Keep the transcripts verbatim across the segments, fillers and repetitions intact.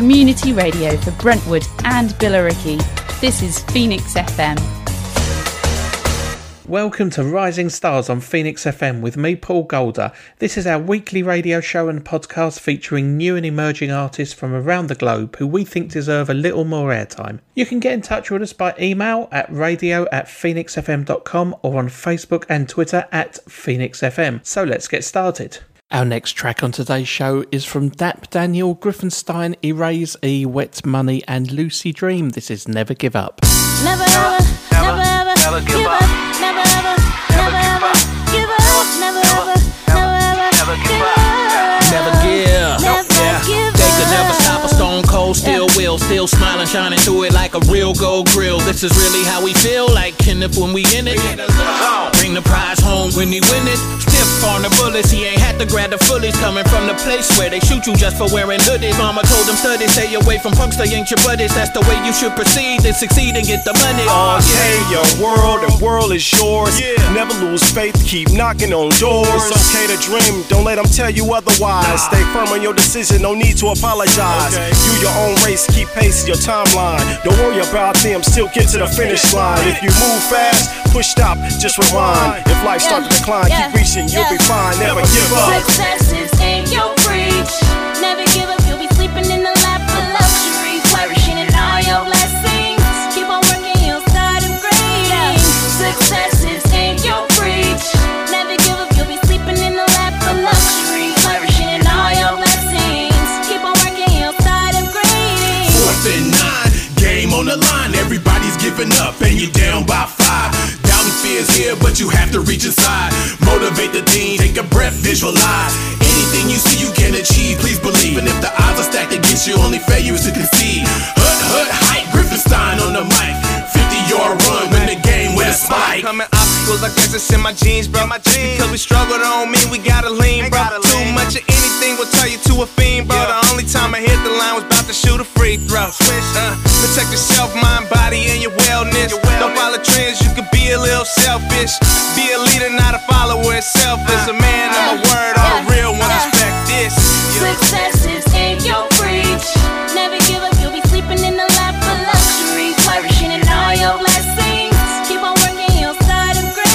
community radio for Brentwood and Billericay. This is Phoenix F M. Welcome to Rising Stars on Phoenix F M with me, Paul Golder. This is our weekly radio show and podcast featuring new and emerging artists from around the globe who we think deserve a little more airtime. You can get in touch with us by email at radio at phoenix f m dot com or on Facebook and Twitter at Phoenix F M. So let's get started. Our next track on today's show is from Dap Daniel, Griffin Stein, Erase E, Wet Money and Lucy Dream. This is Never Give Up. Never, never, never, never, never give up. Never, ever, never, ever, give up. Never, ever, never, ever, never give up. Never give up. Never give up. They could never stop a stone cold, still will. Still smiling, shining through it like a real gold grill. This is really how we feel, like Kenneth when we in it. Bring the prize home when he win it. Stiff on the bullets, he ain't had to grab the fullies. Coming from the place where they shoot you just for wearing hoodies. Mama told him study, stay away from punks, they ain't your buddies. That's the way you should proceed and succeed and get the money. Oh yeah, your world, the world is yours. Yeah. Never lose faith, keep knocking on doors. It's okay to dream, don't let them tell you otherwise. Nah. Stay firm on your decision, no need to apologize. Okay. Do your own race, keep pace your timeline. Don't worry about them, still get to the finish line. If you move fast, push stop, just rewind. If life starts to decline, yeah. keep reaching, yeah. you'll be fine, never, never give up. Success is in your reach. Never give up, you'll be sleeping in the lap of luxury. Flourishing in all your blessings. Keep on working, you'll start and green. Yeah. Success is in your reach. Never give up, you'll be sleeping in the lap of luxury. Flourishing in all your blessings. Keep on working, you'll start and green. Fourth and nine, game on the line. Everybody's giving up and you're down by five. Fears here, but you have to reach inside. Motivate the team, take a breath, visualize. Anything you see you can achieve, please believe. And if the odds are stacked against you, only failure is to concede. Hood, hood, hype, Griffin Stein on the mic. Fifty-yard run, win the game with a spike. Coming obstacles, I guess it's in my jeans, bro. My jeans. Because we struggle don't mean we gotta lean, bro. Too much of anything will turn you to a fiend, bro. The only time I hit the line was about to shoot a free throw. Uh, protect yourself, mind, body, and your wellness. Don't follow trends, you can be a little selfish. Be a leader, not a follower, it's selfish. A man of my word, all real one, respect this. Success is in your reach. Never give up, you'll be sleeping in the lap of luxury. Flourishing in all your blessings. Keep on working, you'll start and green.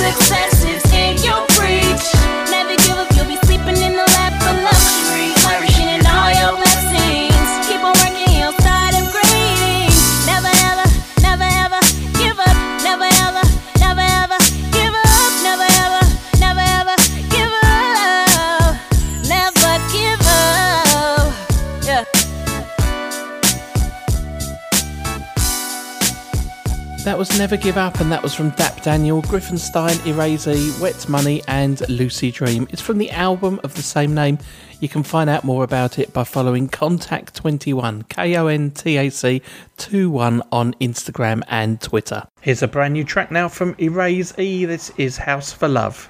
Success is in your reach. Never give up, you'll be sleeping in the lap of luxury. Flourishing in all your blessings. Keep on working, you'll start and green. Never ever, never ever give up. Never ever, never ever give up. Never ever, never ever give up. Never give up. Yeah. That was Never Give Up, and that was from Dap Daniel, Griffin Stein, Erase E, Wet Money and Lucy Dream. It's from the album of the same name. You can find out more about it by following Kontac twenty-one, K O N T A C twenty-one on Instagram and Twitter. Here's a brand new track now from Erase E. This is House for Love.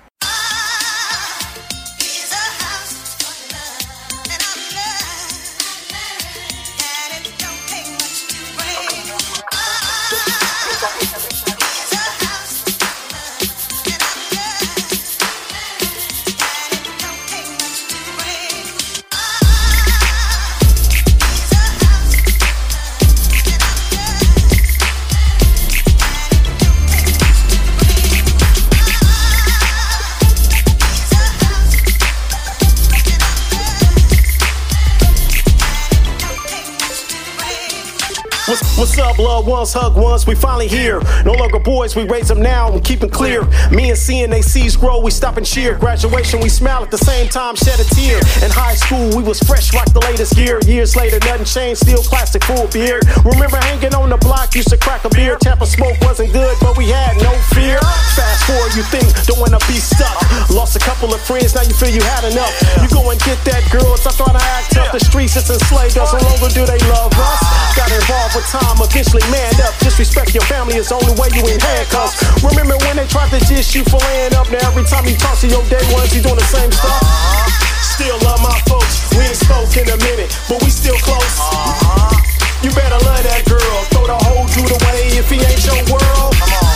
What's up, loved ones, hug ones, we finally here. No longer boys, we raise them now and keep them clear. Me and C and they C's grow, we stop and cheer. Graduation, we smile at the same time, shed a tear. In high school, we was fresh, rocked the latest gear. Years later, nothing changed, still classic, full beard. Remember hanging on the block, used to crack a beer. Tampa smoke wasn't good, but we had no fear. Fast forward, you think, don't wanna be stuck. Lost a couple of friends, now you feel you had enough. You go and get that girl, I thought I act up. The streets, it's enslaved us, no longer do they love us. Got involved with time. Officially manned up, disrespect your family is the only way you in handcuffs. Remember when they tried to diss you for laying up? Now every time you talk to your day ones, you doing the same stuff. Uh-huh. Still love my folks, we ain't spoke in a minute, but we still close. Uh-huh. You better love that girl, throw the whole dude away if he ain't your world. Come on.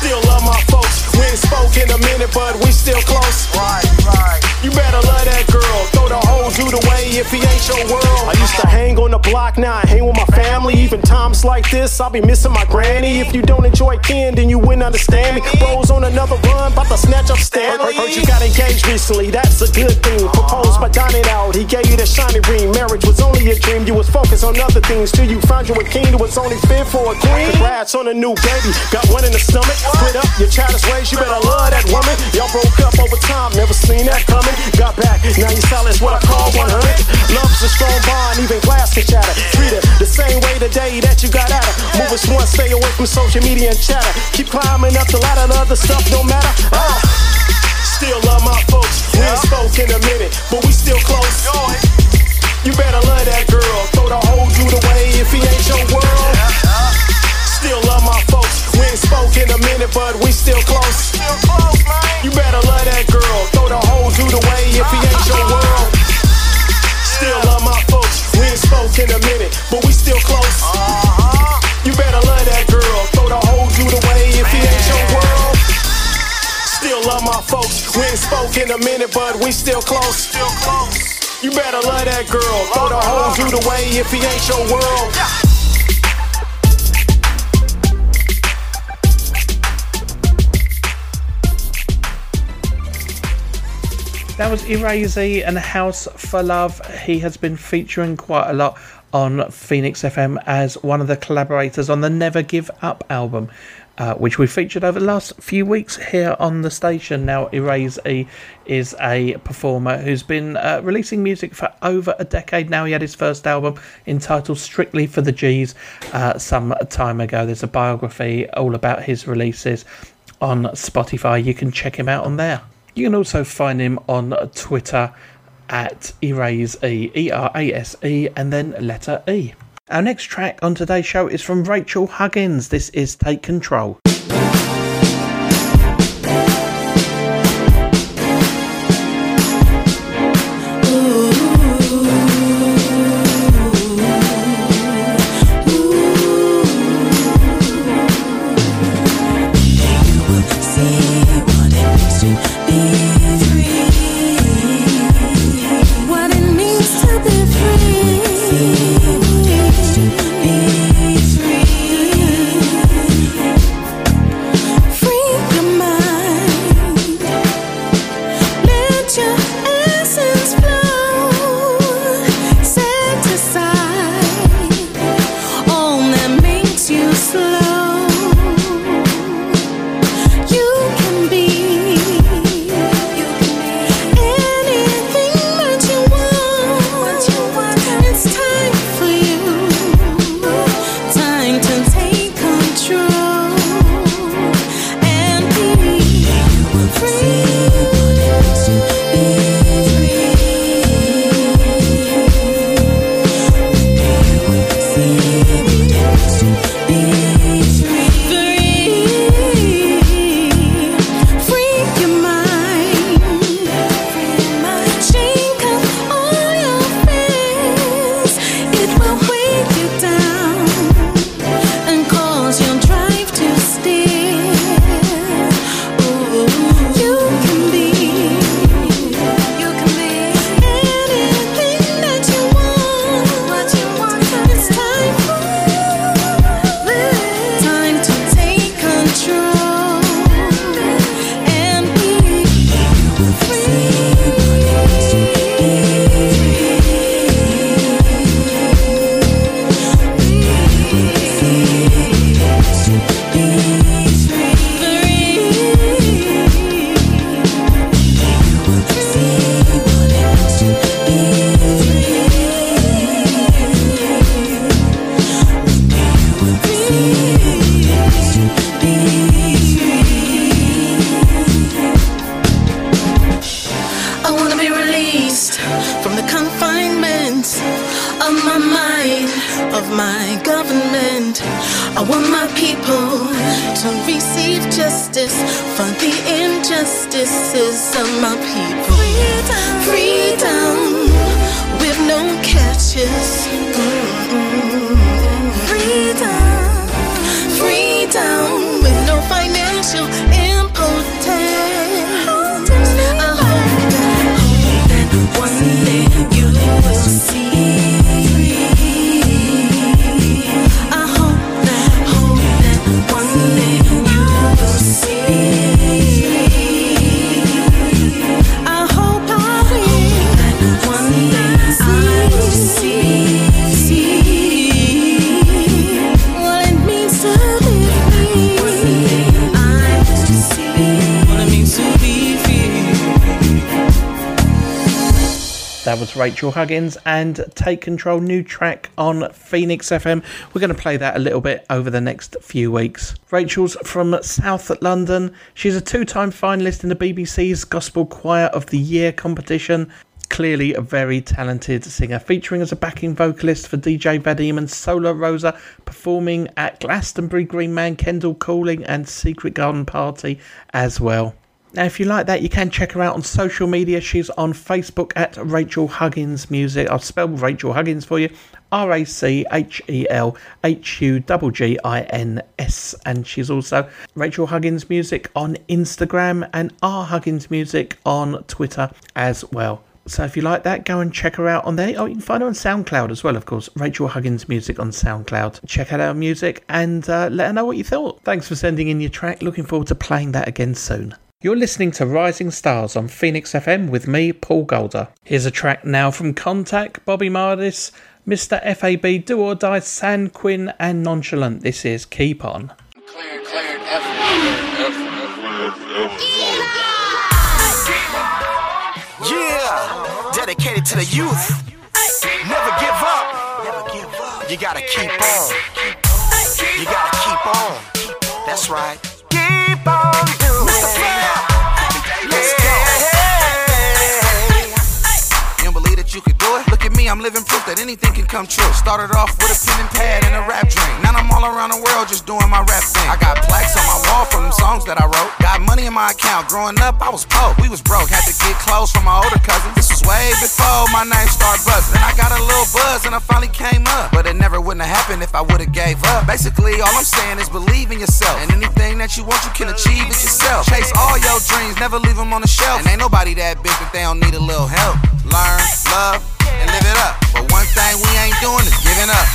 Still love my folks, we ain't spoke in a minute, but we still close. Right, right. You better love that girl, throw the whole dude away if he ain't your world. I used to hang on the block, now I hang with my family. Even times like this, I'll be missing my granny. If you don't enjoy Ken, then you wouldn't understand me. Bros on another run, about to snatch up Stanley. Heard you got engaged recently, that's a good thing. Proposed by Donnie out, he gave you that shiny ring. Marriage was only a dream, you was focused on other things. Till you found you a king that was only fit for a queen. Congrats on a new baby, got one in the stomach. Split up your childish ways, you better love that woman. Y'all broke up over time, never seen that coming. Got back, now you solid, what I call one hundred. Love's a strong bond, even glass can chatter. Treat her the same way the day that you got at her. Move us one, stay away from social media and chatter. Keep climbing up the ladder, the other stuff don't matter. Uh, still love my folks, we ain't spoke in a minute, but we still close. You better love that girl, throw the whole dude away if he ain't your world. Still love my folks, we ain't spoke in a minute, but we still close. You better love that girl, throw the whole dude away if he ain't your world. Still love my folks, we ain't spoke in a minute, but we still close. You better love that girl, throw the whole dude away if he ain't your world. Still love my folks, we ain't spoke in a minute, but we still close. You better love that girl, throw the whole dude away if he ain't your world. That was Erase E and House for Love. He has been featuring quite a lot on Phoenix F M as one of the collaborators on the Never Give Up album, uh, which we featured over the last few weeks here on the station. Now, Erase E is a performer who's been uh, releasing music for over a decade now. He had his first album entitled Strictly for the G's uh, some time ago. There's a biography all about his releases on Spotify. You can check him out on there. You can also find him on Twitter at Erase E, E R A S E, and then letter E. Our next track on today's show is from Rachel Huggins. This is Take Control. One thing you was Rachel Huggins and Take Control, new track on Phoenix F M. We're going to play that a little bit over the next few weeks. Rachel's from South London. She's a two-time finalist in the B B C's Gospel Choir of the Year competition. Clearly a very talented singer, featuring as a backing vocalist for D J Vadim and Sola Rosa, performing at Glastonbury, Green Man, Kendall Calling and Secret Garden Party as well. Now, if you like that, you can check her out on social media. She's on Facebook at Rachel Huggins Music. I'll spell Rachel Huggins for you. R A C H E L H U G G I N S. And she's also Rachel Huggins Music on Instagram and R Huggins Music on Twitter as well. So if you like that, go and check her out on there. Oh, you can find her on SoundCloud as well, of course. Rachel Huggins Music on SoundCloud. Check out her music and uh, let her know what you thought. Thanks for sending in your track. Looking forward to playing that again soon. You're listening to Rising Stars on Phoenix F M with me, Paul Golder. Here's a track now from Kontac, Bobby Mardis, Mister F A B, Do or Die, San Quinn and Nonchalant. This is Keep On. Cleared, cleared, F, F, F, F, F. Dedicated to the youth. Never give up. You gotta keep on. You gotta keep on. That's right. Keep on doing it. Let's go. You don't believe that you could do it? Look at me, I'm living proof that anything can come true. Started off with a pen and pad and a rap dream. Now I'm all around the world just doing my rap thing. I got plaques on my wall from them songs that I wrote. Got money in my account. Growing up, I was broke. We was broke. Had to get clothes from my older cousins. This was way before my name started buzzing. Then I got a little buzz and I finally came up. But it never wouldn't have happened if I would've gave up. Basically, all I'm saying is believe in yourself. And anything that you want, you can achieve it yourself. Chase all your dreams. Never leave them on the shelf. And ain't nobody that big that they don't need a little help. Learn, love, and live it up. But one thing we ain't doing is giving up.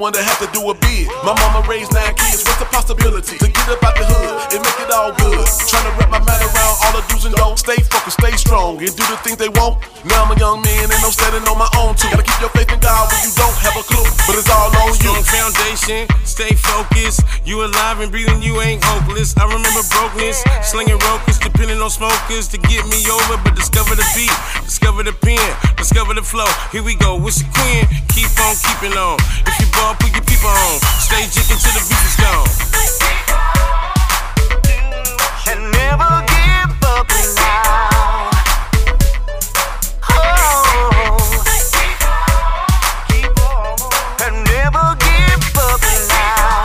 One that have to do a bid. My mama raised nine kids. What's the possibility to get up out the hood and make it all good? Trying to wrap my mind around all the do's and don'ts. Stay focused, stay strong, and do the things they want. Now I'm a young man and I'm standing on my own too. Gotta keep your faith in God when you don't have a clue. But it's all on you. Strong foundation, stay focused. You alive and breathing, you ain't hopeless. I remember brokenness, slinging rockets, depending on smokers to get me over. But discover the beat, discover the pen, discover the flow. Here we go, it's your queen. Keep on keeping on. If you ball, put your people on. Stay jicking till the beat is gone. And never give up now. Oh, and never give up now.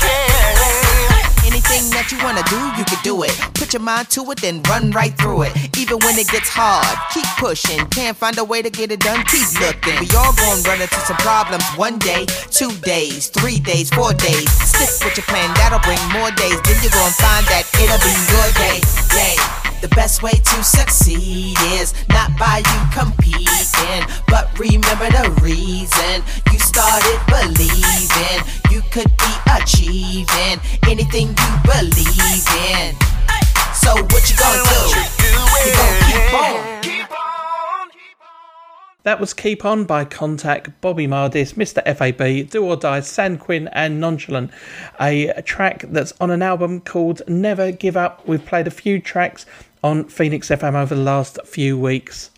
Yeah. Anything that you wanna do, you can do it. Put your mind to it, then run right through it. Even when it gets hard, keep pushing. Can't find a way to get it done, keep looking. We all gonna run into some problems one day, two days, three days, four days. Stick with your plan, that'll bring more days. Then you're gonna find that it'll be your day, day. The best way to succeed is not by you competing, but remember the reason you started believing you could be achieving anything you believe in. So what you gonna do? You gonna keep on. Keep on, keep on. That was Keep On by Kontac, Bobby Mardis, Mister F A B, Do or Die, San Quinn and Nonchalant. A track that's on an album called Never Give Up. We've played a few tracks on Phoenix F M over the last few weeks.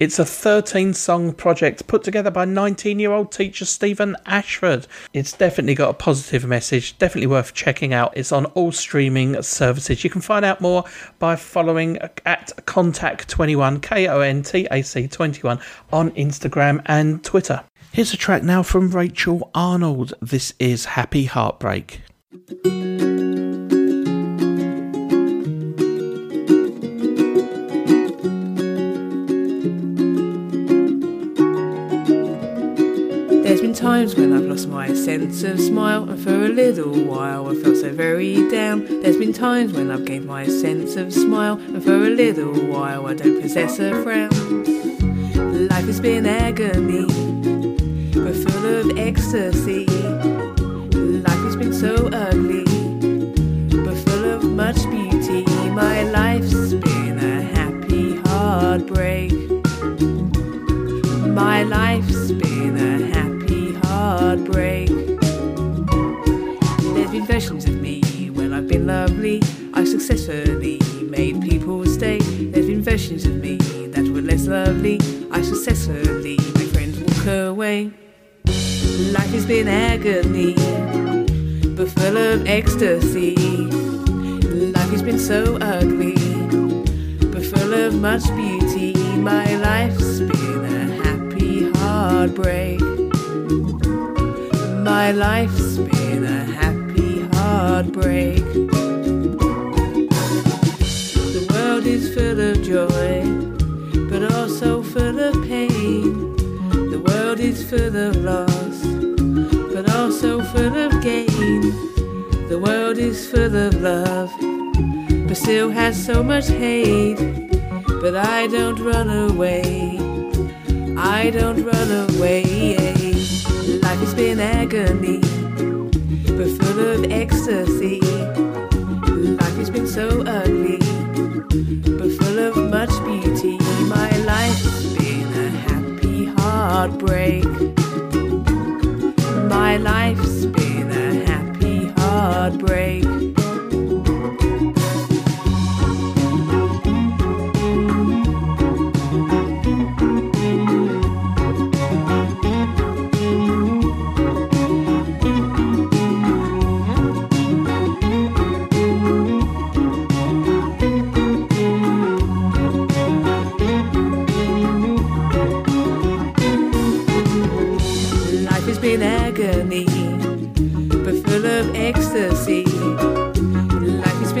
It's a thirteen-song project put together by nineteen-year-old teacher Stephen Ashford. It's definitely got a positive message, definitely worth checking out. It's on all streaming services. You can find out more by following at Kontac twenty-one, K O N T A C twenty-one, on Instagram and Twitter. Here's a track now from Rachel Arnold. This is Happy Heartbreak. There's been times when I've lost my sense of smile, and for a little while I felt so very down. There's been times when I've gained my sense of smile, and for a little while I don't possess a frown. Life has been agony, but full of ecstasy. Life has been so ugly, but full of much beauty. My life's been a happy heartbreak. My life's been a happy heartbreak. There's been versions of me when I've been lovely. I've successfully made people stay. There's been versions of me that were less lovely. I successfully made friends walk away. Life has been agony, but full of ecstasy. Life has been so ugly, but full of much beauty. My life's been a happy heartbreak. My life's been a happy heartbreak. The world is full of joy, but also full of pain. The world is full of loss, but also full of gain. The world is full of love, but still has so much hate. But I don't run away, I don't run away. Life has been agony, but full of ecstasy. Life has been so ugly, but full of much beauty. My life's been a happy heartbreak. My life's been a happy heartbreak.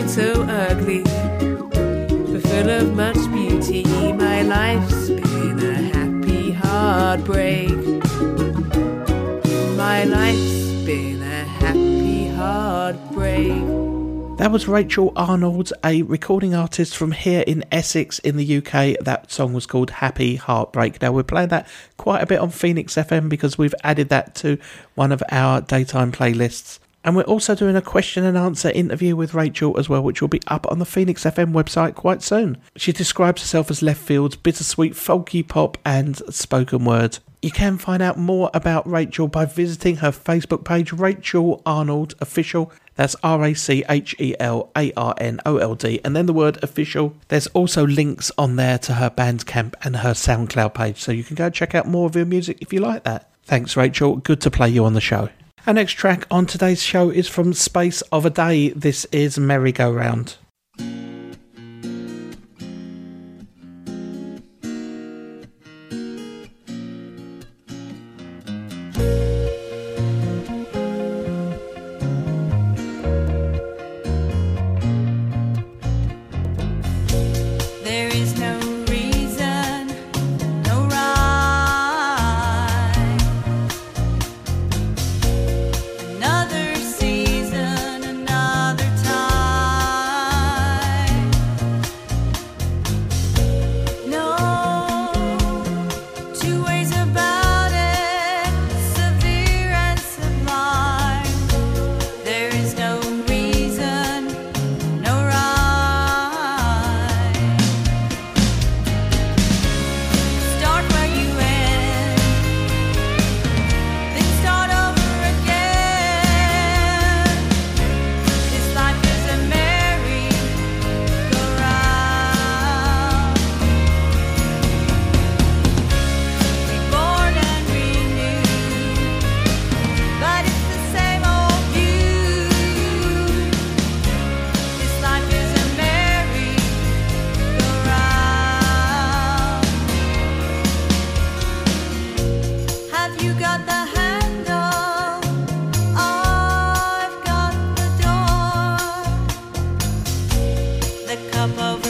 So ugly, but full of much beauty. My life's been a happy heartbreak. My life's been a happy heartbreak. That was Rachel Arnold, a recording artist from here in Essex in the U K. That song was called Happy Heartbreak. Now we're playing that quite a bit on Phoenix F M because we've added that to one of our daytime playlists. And we're also doing a question and answer interview with Rachel as well, which will be up on the Phoenix F M website quite soon. She describes herself as left field, bittersweet, folky pop and spoken word. You can find out more about Rachel by visiting her Facebook page, Rachel Arnold Official. That's R A C H E L A R N O L D and then the word official. There's also links on there to her Bandcamp and her SoundCloud page, so you can go check out more of her music if you like that. Thanks, Rachel. Good to play you on the show. Our next track on today's show is from Space of a Day. This is Merry Go Round. Start over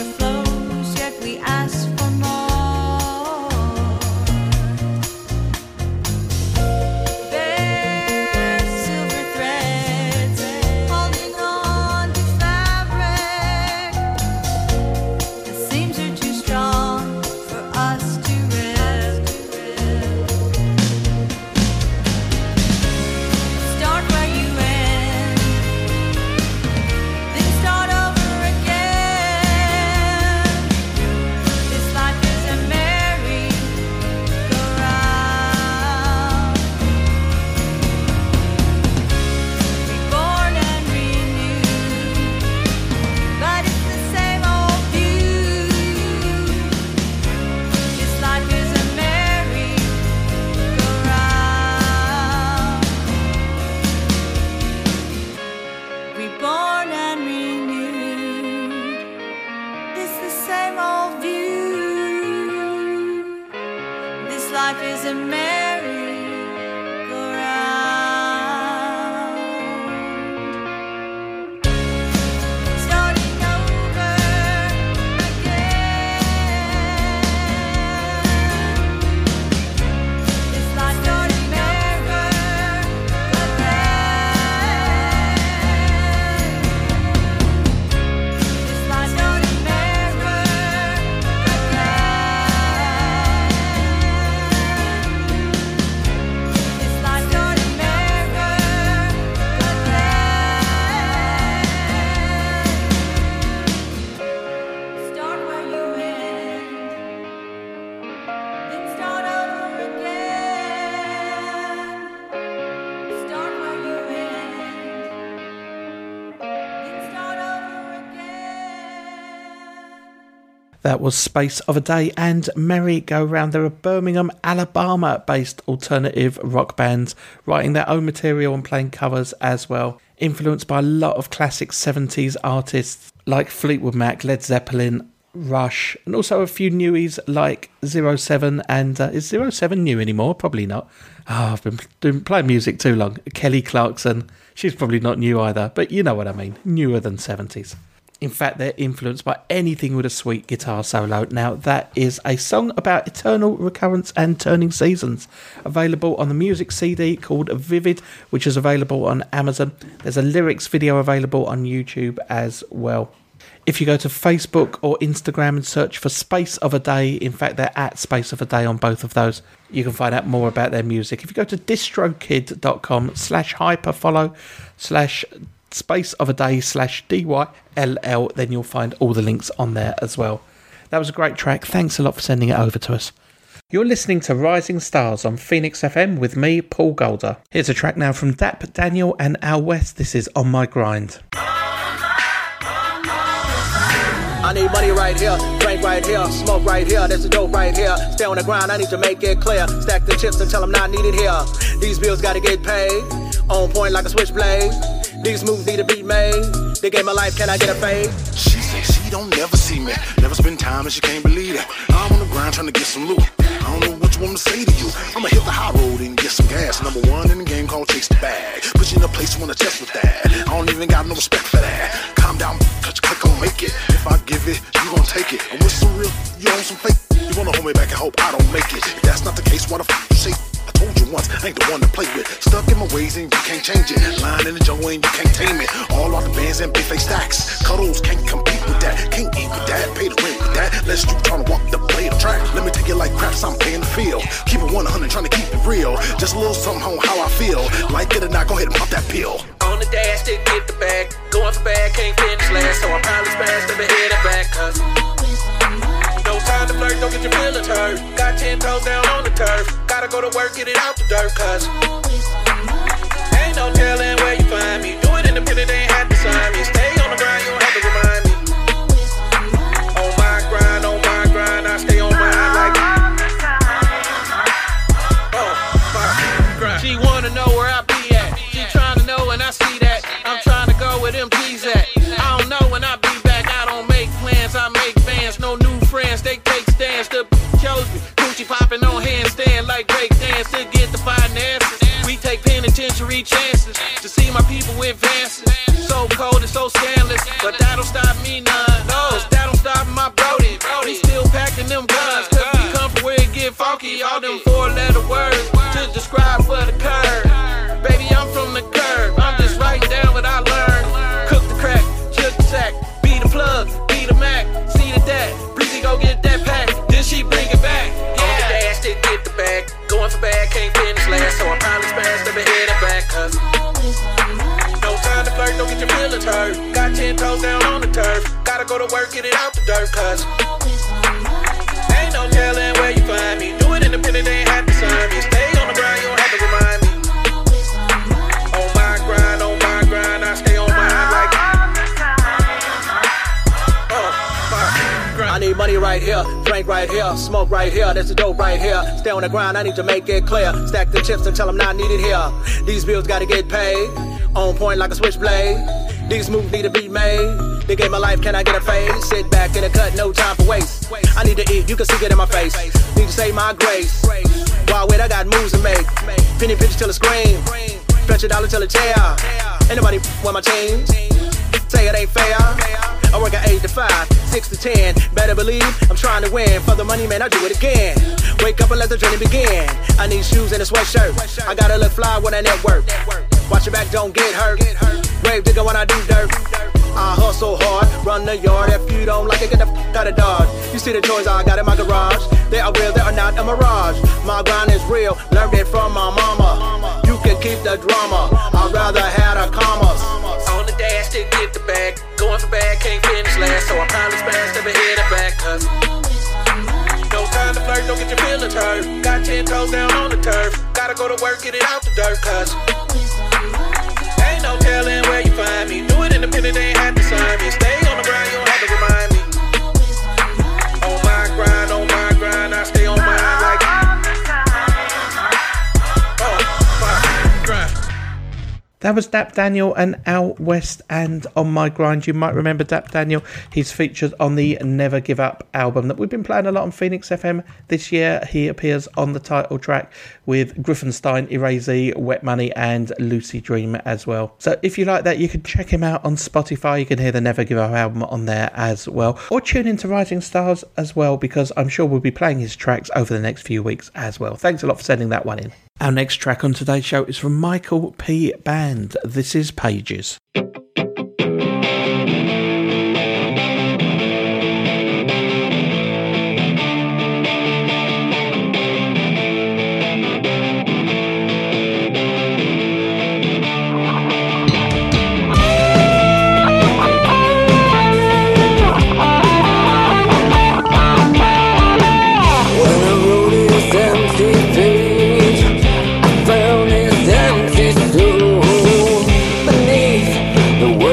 life is a merry-go-round. Starting over again. It's like starting over again. It's like starting That was Space of a Day and Merry Go Round. They're a Birmingham, Alabama-based alternative rock band, writing their own material and playing covers as well. Influenced by a lot of classic seventies artists like Fleetwood Mac, Led Zeppelin, Rush, and also a few newies like Zero Seven. And uh, is Zero Seven new anymore? Probably not. Oh, I've been doing, playing music too long. Kelly Clarkson, she's probably not new either, but you know what I mean. Newer than seventies. In fact, they're influenced by anything with a sweet guitar solo. Now, that is a song about eternal recurrence and turning seasons. Available on the music C D called Vivid, which is available on Amazon. There's a lyrics video available on YouTube as well. If you go to Facebook or Instagram and search for Space of a Day, in fact, they're at Space of a Day on both of those, you can find out more about their music. If you go to distrokid.com slash hyperfollow slash Space of a Day slash D Y L L, then you'll find all the links on there as well. That was a great track. Thanks a lot for sending it over to us. You're listening to Rising Stars on Phoenix F M with me, Paul Golder. Here's a track now from Dap Daniel and Al West. This is On My Grind. I need money right here, drink right here, smoke right here, there's a dope right here. Stay on the grind, I need to make it clear. Stack the chips until I'm not needed here. These bills gotta get paid, on point like a switchblade. These moves need to be made. They gave my life, can I get a fade? She say she don't never see me. Never spend time and she can't believe it. I'm on the grind trying to get some loot. I don't know what you want to say to you. I'ma hit the high road and get some gas. Number one in the game called Chase the Bag. Put you in a place you want to test with that. I don't even got no respect for that. Calm down, cause you click on make it. If I give it, you gon' take it. And what's some real, you on some fake. You wanna hold me back and hope I don't make it. If that's not the case, why the f*** you say I told you once, I ain't the one to play with. Stuck in my ways and you can't change it. Lying in the jungle and you can't tame it. All off the bands and big face stacks. Cuddles can't compete with that. Can't eat with that, pay the rent with that. Unless you tryna walk the play the track. Let me take it like craps, I'm paying the field. Keep it one hundred, trying to keep it real. Just a little something on how I feel. Like it or not, go ahead and pop that pill. On the dash to get the bag. Going for bad, can't finish last. So I probably smashed up and hit it back. Cause no time to flirt, don't get your feelings hurt. Got ten toes down on the turf. Gotta go to work, get it out the dirt, cause ain't no telling where you find me. Do it independent, ain't have to sign me. Stay on the grind, you don't have to remind me. On my grind, on my grind, I stay on mine like oh, my grind. She wanna know where I be at. She tryna know and I see that. I'm tryna go where them G's at. I don't know when I be back. I don't make plans, I make fans. No new friends, they take stands. The b- chose me. Coochie popping on handstand like break dance to get the finances. We take penitentiary chances to see my people advancing. So cold and so scandalous, but that don't stop me none. No, that don't stop my brody. We still packing them guns, cause we come from where it get funky. All them four letter words to describe what occurred. Baby, I'm from the curb, I'm just writing down what I learned. Cook the crack, chug the sack, be the plug, be the Mac. See the dat, breezy go get that pack, then she bring it back. Get the bag, going for bad, can't finish last. So I probably smashed up and hit it back. Cause no time to flirt, don't get your feelings hurt. Got ten toes down on the turf. Gotta go to work, get it out the dirt. Cause ain't no telling where you find me. Do it independent, ain't have to sign me. Stay on the grind, you don't have to remind me. On my grind, on my grind, I stay on mine like I need money right here, drink right here, smoke right here, there's a dope right here. Stay on the grind, I need to make it clear. Stack the chips until I'm not needed here. These bills gotta get paid, on point like a switchblade. These moves need to be made. The game of life, can I get a phase? Sit back in the cut, no time for waste. I need to eat, you can see it in my face. Need to say my grace. Why wait, I got moves to make. Penny pitch till I scream. Fetch a dollar till I tear. Ain't nobody f***ing with my team. Say it ain't fair. I work at eight to five, six to ten. Better believe I'm trying to win. For the money, man, I do it again. Wake up and let the journey begin. I need shoes and a sweatshirt. I gotta look fly when I network. Watch your back, don't get hurt. Grave digger when I do dirt. I hustle hard, run the yard. If you don't like it, get the f*** out of Dodge. You see the toys I got in my garage. They are real, they are not a mirage. My grind is real, learned it from my mama. You can keep the drama. I'd rather have the commas. On the dash to get the bag. Going for bad, can't finish last. So I probably smashed every head and back. Cause no time to flirt, don't get your feelings hurt. Got ten toes down on the turf. Gotta go to work, get it out the dirt. Cause ain't no telling where you find me. Do it independent, ain't have to sign me. Stay on the grind, you don't have to remind me. On my grind, on my grind, I stay on mine like on my grind. That was Dap Daniel and Al West and On My Grind. You might remember Dap Daniel. He's featured on the Never Give Up album that we've been playing a lot on Phoenix F M this year. He appears on the title track with Griffin Stein, Erase E, Wet Money and Lucy Dream as well. So if you like that, you can check him out on Spotify. You can hear the Never Give Up album on there as well. Or tune into Rising Stars as well, because I'm sure we'll be playing his tracks over the next few weeks as well. Thanks a lot for sending that one in. Our next track on today's show is from Michael P Band. This is Pages. The world.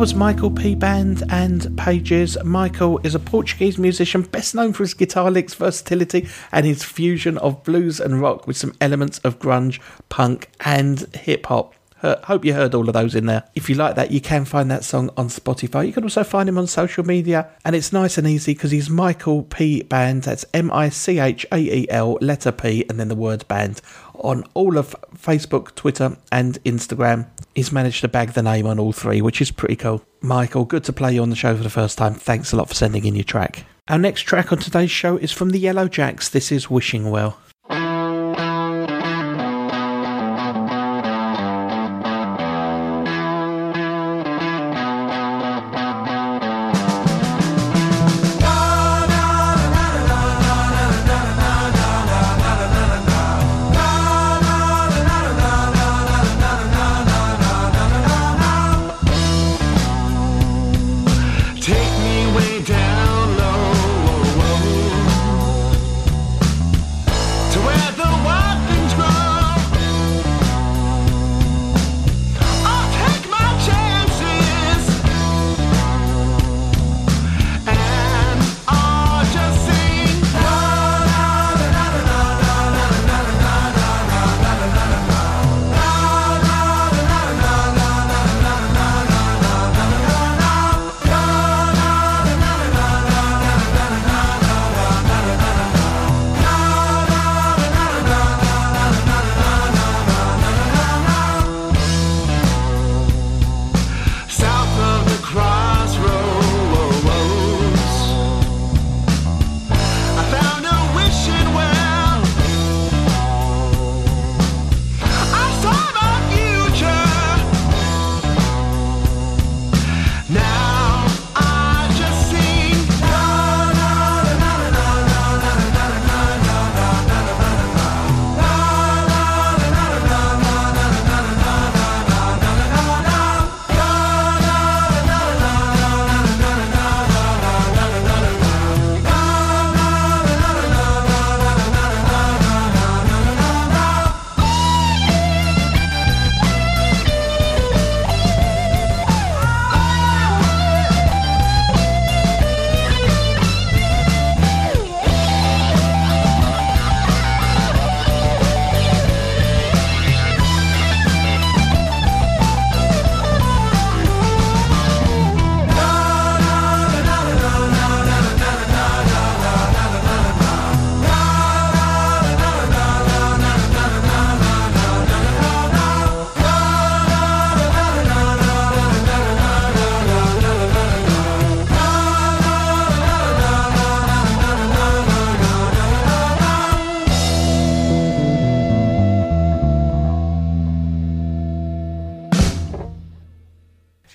was Michael P Band and Pages. Michael is a Portuguese musician best known for his guitar licks, versatility and his fusion of blues and rock with some elements of grunge, punk and hip hop. Hope you heard all of those in there. If you like that, you can find that song on Spotify. You can also find him on social media, and it's nice and easy because he's Michael P Band. That's M I C H A E L, letter P, and then the word band. On all of Facebook, Twitter and Instagram, he's managed to bag the name on all three, which is pretty cool. Michael, good to play you on the show for the first time. Thanks a lot for sending in your track. Our next track on today's show is from the Yellow Jacks. This is Wishing Well.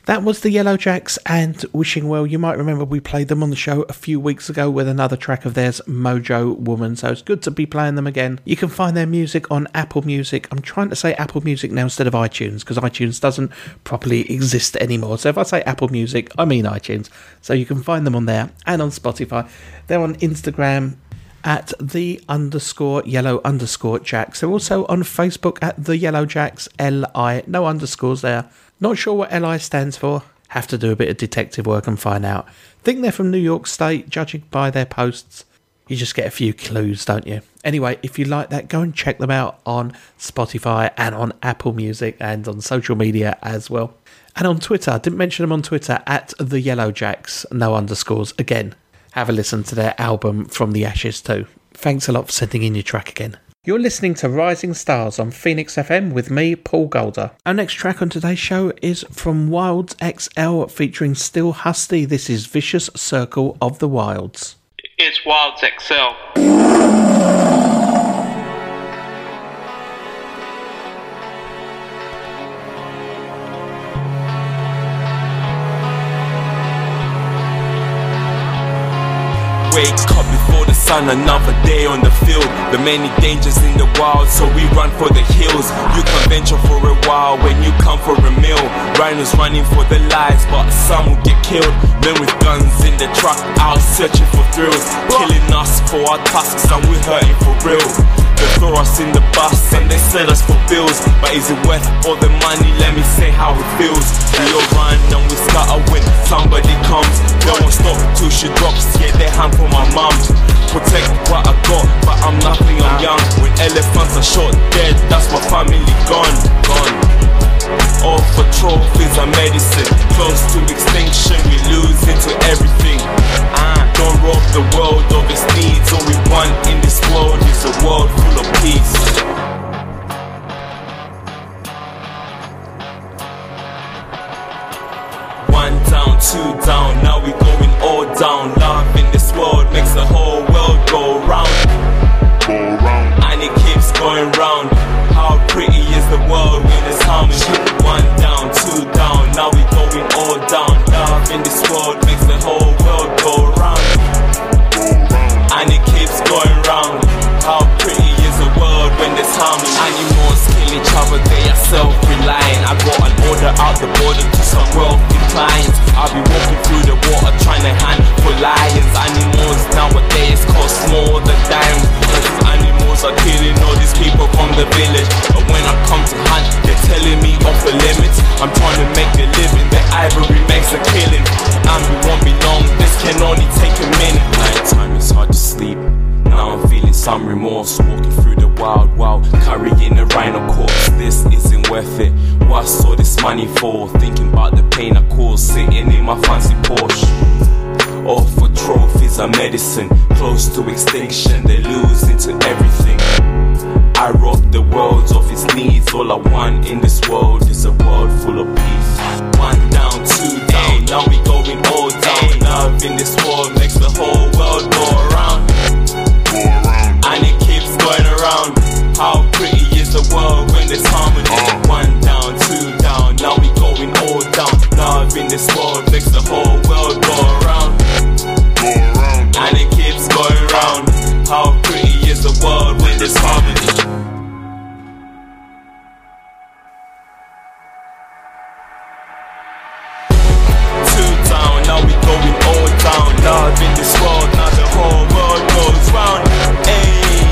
That was the Yellow Jacks and Wishing Well. You might remember we played them on the show a few weeks ago with another track of theirs, Mojo Woman, so it's good to be playing them again. You can find their music on Apple Music. I'm trying to say Apple Music now instead of iTunes because iTunes doesn't properly exist anymore. So if I say Apple Music, I mean iTunes. So you can find them on there and on Spotify. They're on Instagram at the underscore yellow underscore jacks. They're also on Facebook at the Yellow Jacks L I. No underscores there. Not sure what L I stands for. Have to do a bit of detective work and find out. Think they're from New York State, judging by their posts. You just get a few clues, don't you? Anyway, if you like that, go and check them out on Spotify and on Apple Music and on social media as well. And on Twitter, I didn't mention them on Twitter, at the Yellow Jacks, no underscores again. Have a listen to their album From the Ashes too. Thanks a lot for sending in your track again. You're listening to Rising Stars on Phoenix F M with me, Paul Golder. Our next track on today's show is from Wilds X L featuring Still Husty. This is Vicious Circle of the Wilds. It's Wilds X L. Wake up before the sun, another day on the field. The many dangers in the wild, so we run for the hills. You can venture for a while when you come for a meal. Rhinos running for their lives, but some will get killed. Men with guns in the truck, out searching for thrills. Killing us for our tusks, and we're hurting for real. They saw us in the bus and they said us for bills. But is it worth all the money? Let me say how it feels. We all run and we scatter when somebody comes. They won't stop till she drops, yeah they hang for my mum. Protect what I got, but I'm nothing, I'm young. When elephants are shot dead, that's my family gone, gone. All for trophies and medicine, close to extinction, we lose into everything. uh, Don't rob the world of its needs. All we want in this world is a world full of peace. One down, two down, now we going all down. Love in this world makes the whole world go round, go round. And it keeps going round. How pretty is the world when it's harmony? One down, two down, now we going all down. Love in this world makes the whole world go round, and it keeps going round. How pretty is the world when there's harmony? Animals kill each other, they are self-reliant. I brought an order out the border to some wealthy clients. I'll be walking through the water trying to hunt for lions. Animals nowadays cost more than dimes. Animals are killing all these people from the village. But when I come to hunt, they're telling me off the limits. I'm trying to make a living, the ivory makes a killing. And we won't be long, this can only take a minute. Night time is hard to sleep, now I'm feeling some remorse. Walking through the wild, wild, carrying a rhino corpse. This isn't worth it, what's all this money for? Thinking about the pain I caused, sitting in my fancy Porsche. All for trophies and medicine, close to extinction, they lose into everything. I rob the world of its needs. All I want in this world is a world full of peace. One down, two down, now we going all down. Love in this world makes the whole world go around, and it keeps going around. How pretty is the world when there's harmony? One down, two down, now we going all down. Love in this world makes the whole world go around, and it keeps going round. How pretty is the world when there's harmony? Two down, now we going all down. Love in this world, now the whole world goes round. Ayy,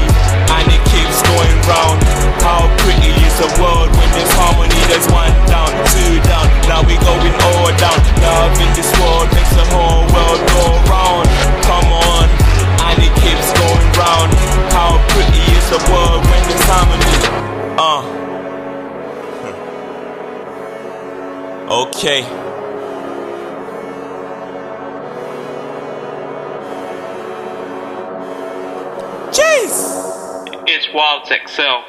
and it keeps going round. How pretty is the world when there's harmony? There's one down, two down, now we going all down. Love in this world makes the whole world go round. Come on, and it keeps going round. How pretty is the world when there's harmony? Uh Okay. Jeez! It's Wilds X L.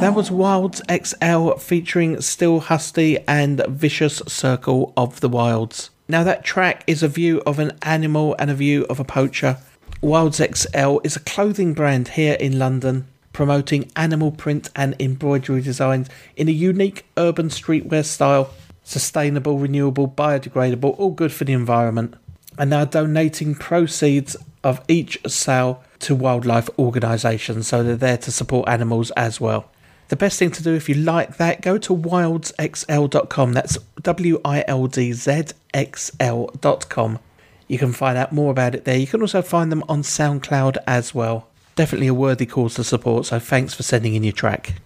That was Wilds X L featuring Still Husty and Vicious Circle of the Wilds. Now that track is a view of an animal and a view of a poacher. Wilds X L is a clothing brand here in London, promoting animal print and embroidery designs in a unique urban streetwear style. Sustainable, renewable, biodegradable, all good for the environment. And they are donating proceeds of each sale to wildlife organisations, so they're there to support animals as well. The best thing to do if you like that, go to wilds x l dot com. That's W I L D Z X L dot com. You can find out more about it there. You can also find them on SoundCloud as well. Definitely a worthy cause to support, so thanks for sending in your track.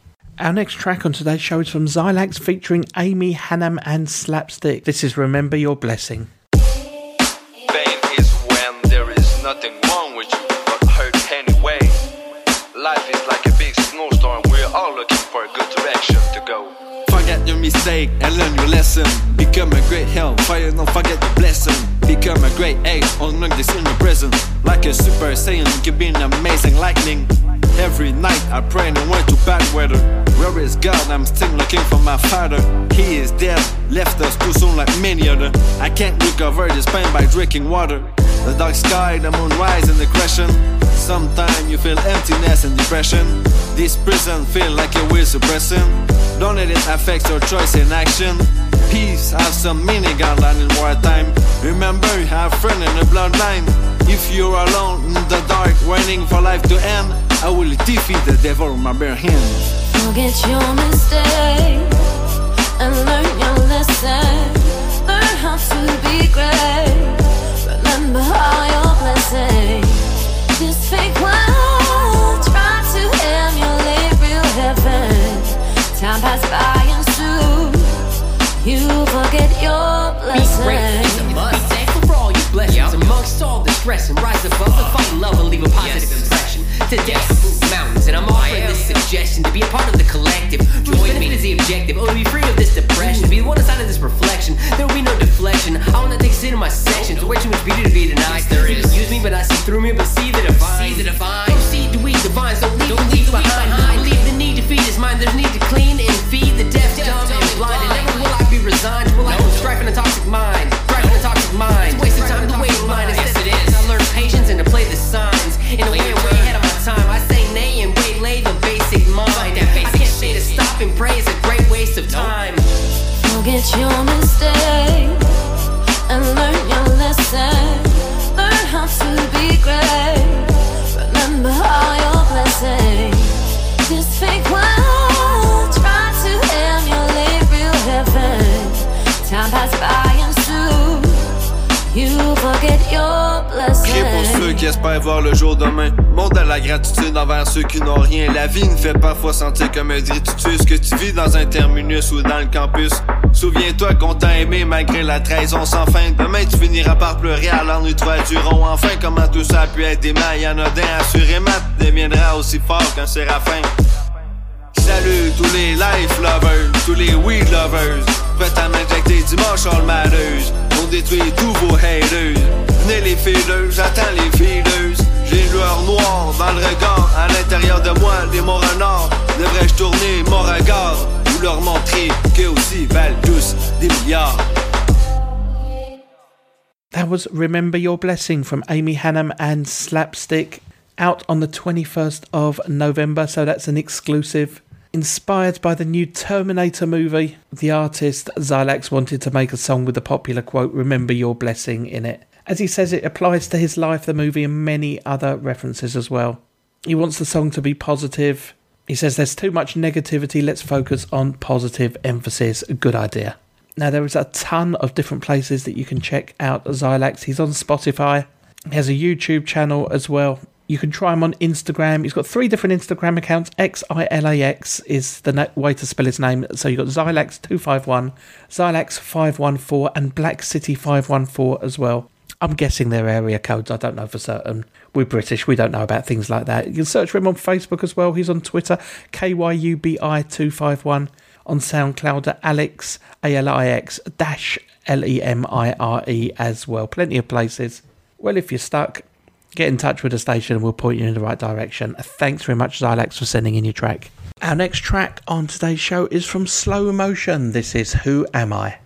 Our next track on today's show is from Xilax featuring Amy Hannam and Slapstick. This is Remember Your Blessing. Pain is when there is nothing wrong with you, but hurt anyway. Life is like a big snowstorm. All looking for a good direction to go. Forget your mistake and learn your lesson. Become a great help, fire, don't forget your blessing. Become a great ace, unlock this in your present. Like a super saiyan, you can be an amazing lightning. Every night I pray and went to bad weather. Where is God? I'm still looking for my father. He is dead, left us too soon like many other. I can't recover this pain by drinking water. The dark sky, the moon rise and the crescent. Sometimes you feel emptiness and depression. This prison feel like it will suppress him. Don't let it affect your choice in action. Peace have some meaning outlined in wartime. Remember you have a friend in the bloodline. If you're alone in the dark, waiting for life to end, I will defeat the devil, remember him. Forget your mistakes and learn your lesson. Learn how to be great. Remember all your blessings. Just fake one. pass by and soon you forget your blessings. Be grateful, you must. Be thankful for all your blessings. Yep. Amongst all the stress and rise above uh, the fight, love and leave a positive yes. impression. To death to move mountains, and I'm offering this suggestion to be a part of the collective. Join me is the objective. Oh, to be free of this depression, to be the one inside of this reflection. There will be no deflection. I wanna take sin in my sections. There's way too much beauty to be denied. There is. Use me, but I see through me, but see the divine. See the divine. Don't see the weak divine, so leave the weak behind. Leave the need to feed his mind. There's need to clean and feed the deaf, dumb, and blind. And never will I be resigned. Will I be striving a toxic mind? Striving a toxic mind. It's a waste of time to waste mine. Instead, I learn patience and to play the signs in a way way ahead of my time. I say nay and wait, lay the basic mind. That basic I can't say to stop and pray is a great waste of time. Forget your mistakes and learn your lesson. Learn how to be great. Remember all your blessings. Just fake wild, try to emulate real heaven. Time passes by and soon you forget your blessings. Prie pour ceux qui espèrent voir le jour demain. Montre à la gratitude envers ceux qui n'ont rien. La vie nous fait parfois sentir comme un détritus. Que tu vis dans un terminus ou dans le campus. Souviens-toi qu'on t'a aimé malgré la trahison sans fin. Demain tu finiras par pleurer à l'ennui-toi du rond. Enfin comment tout ça a pu être des mailles anodins. Assurément tu deviendras aussi fort qu'un séraphin. Salut tous les life lovers, tous les weed lovers. Faites à m'injecter dimanche all malheureuse. On détruit tous vos haters. Venez les fileuses, j'attends les fileuses. J'ai une lueur noire dans le regard. À l'intérieur de moi, les monts renards. Devrais-je tourner mon regard ou leur montrer qu'eux aussi valent tous des milliards. That was Remember Your Blessing from Amy Hannam and Slapstick. Out on the twenty-first of November, so that's an exclusive. Inspired by the new Terminator movie, the artist Xilax wanted to make a song with the popular quote, "Remember your blessing," in it. As he says, it applies to his life, the movie, and many other references as well. He wants the song to be positive. He says there's too much negativity, let's focus on positive emphasis. A good idea. Now, there is a ton of different places that you can check out Xilax. He's on Spotify. He has a YouTube channel as well. You can try him on Instagram. He's got three different Instagram accounts. X I L A X is the na- way to spell his name. So you've got Xilax two five one, Xilax five one four, and Black City five one four as well. I'm guessing they're area codes. I don't know for certain. We're British. We don't know about things like that. You can search for him on Facebook as well. He's on Twitter, K Y U B I two five one. On SoundCloud, Alex, A L I X, dash L E M I R E as well. Plenty of places. Well, if you're stuck, get in touch with the station and we'll point you in the right direction. Thanks very much, Xilax, for sending in your track. Our next track on today's show is from Slomoshion. This is Who Am I?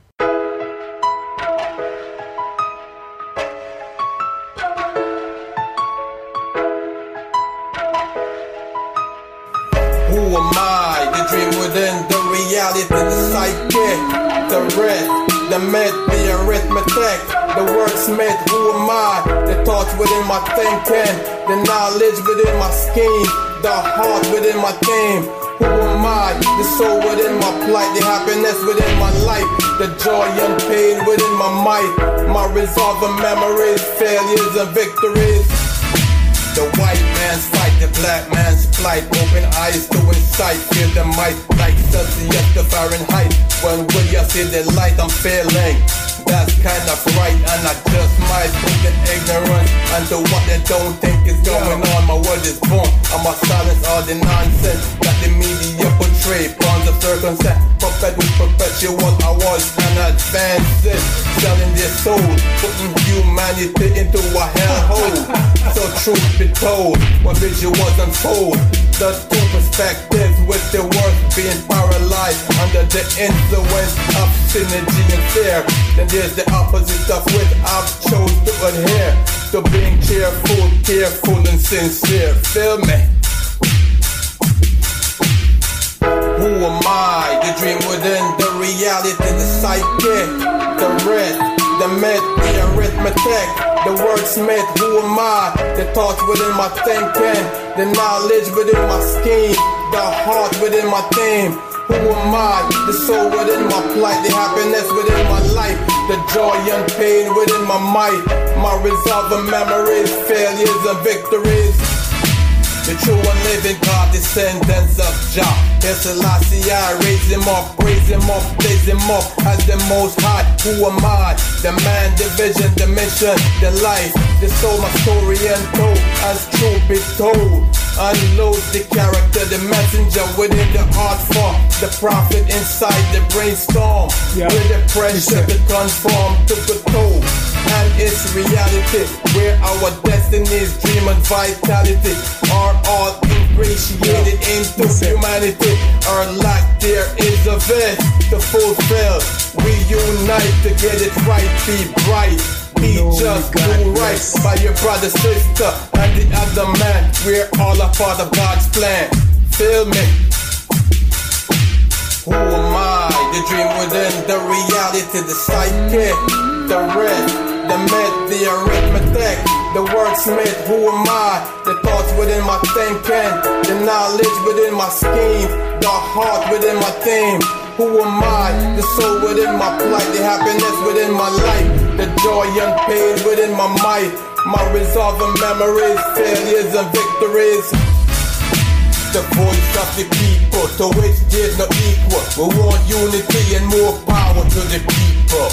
Who am I? The dream within the reality, the psyche, the rest. The myth, the arithmetic, the wordsmith, who am I? The thoughts within my thinking, the knowledge within my scheme, the heart within my theme. Who am I? The soul within my plight, the happiness within my life, the joy and pain within my might, my resolve and memories, failures and victories. The white man's fight, the black man's plight, open eyes to insight, feel the might, like Celsius to Fahrenheit. When will you see the light? I'm feeling that's kind of right, and I just might put the ignorance unto what they don't think is going on. My word is born, I must silence all the nonsense that the media portray. Pawns of circumstance, perfect with perpetual awards and advances, selling their soul, putting humanity into a hellhole. So truth be told, what visuals unfold, the two perspectives with the words being paralyzed under the influence. The influence of synergy and fear. Then there's the opposite of which I've chose to adhere to, being cheerful, careful and sincere. Feel me? Who am I? The dream within the reality, the psyche, the red, the myth, the arithmetic, the wordsmith. Who am I? The thoughts within my thinking, the knowledge within my scheme, the heart within my theme. Who am I? The soul within my plight, the happiness within my life, the joy and pain within my might, my resolve and memories, failures and victories. The true and living God, descendants of Jah. Yes, Selassie, I raise him up, raise him up, raise him up as the most high. Who am I? The man, the vision, the mission, the life, the soul, my story untold, as truth be told. Unload the character, the messenger within the art form, the prophet inside the brainstorm. Yeah. With the pressure to conform to the code. And it's reality, where our destinies, dream and vitality are all ingratiated into humanity. Our lack there is a vent to fulfill. We unite to get it right, be bright, be no, just, do right by your brother, sister, and the other man. We're all a part of God's plan. Feel me? Who am I? The dream within, the reality, the psyche, the red. The myth, the arithmetic, the wordsmith, who am I? The thoughts within my thinking, the knowledge within my scheme, the heart within my theme. Who am I? The soul within my plight, the happiness within my life, the joy and pain within my might, my resolve and memories, failures and victories. The voice of the people, to which there's no equal. We want unity and more power to the people.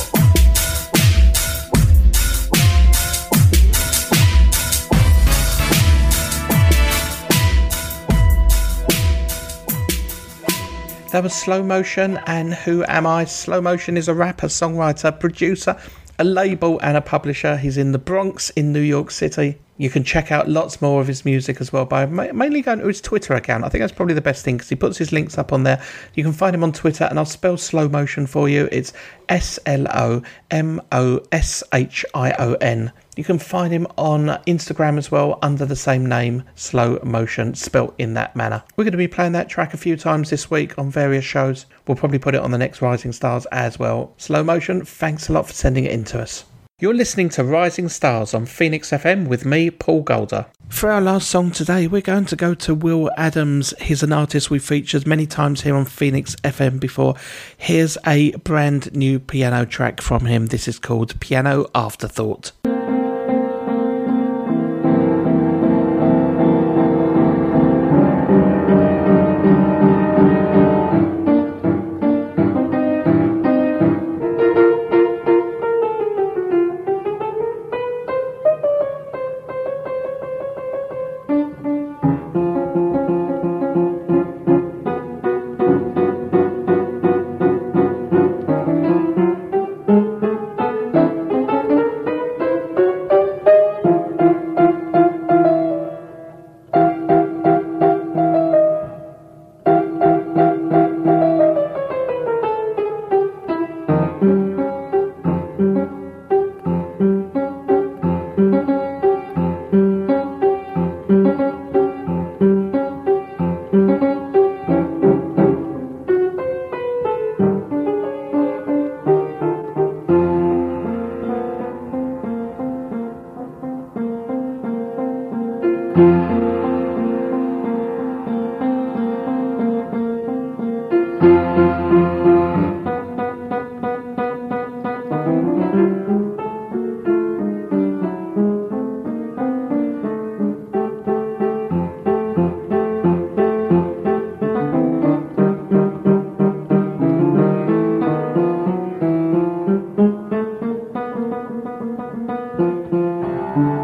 That was Slomoshion and Who Am I? Slomoshion is a rapper, songwriter, producer, a label and a publisher. He's in the Bronx in New York City. You can check out lots more of his music as well by mainly going to his Twitter account. I think that's probably the best thing because he puts his links up on there. You can find him on Twitter, and I'll spell Slomoshion for you. It's S L O M O S H I O N. You can find him on Instagram as well under the same name, Slomoshion, spelt in that manner. We're going to be playing that track a few times this week on various shows. We'll probably put it on the next Rising Stars as well. Slomoshion, thanks a lot for sending it in to us. You're listening to Rising Stars on Phoenix F M with me, Paul Golder. For our last song today, we're going to go to Will Adams. He's an artist we featured many times here on Phoenix F M before. Here's a brand new piano track from him. This is called Piano Afterthought. Thank you.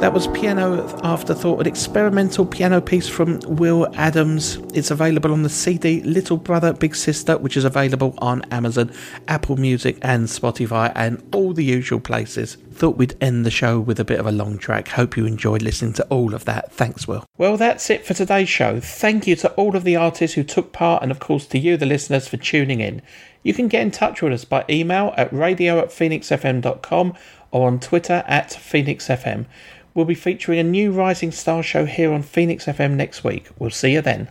That was Piano Afterthought, an experimental piano piece from Will Adams. It's available on the C D Little Brother Big Sister, which is available on Amazon, Apple Music and Spotify and all the usual places. Thought we'd end the show with a bit of a long track. Hope you enjoyed listening to all of that. Thanks, Will. Well, that's it for today's show. Thank you to all of the artists who took part and, of course, to you, the listeners, for tuning in. You can get in touch with us by email at radio at phoenix f m dot com or on Twitter at phoenix f m. We'll be featuring a new Rising Star show here on Phoenix F M next week. We'll see you then.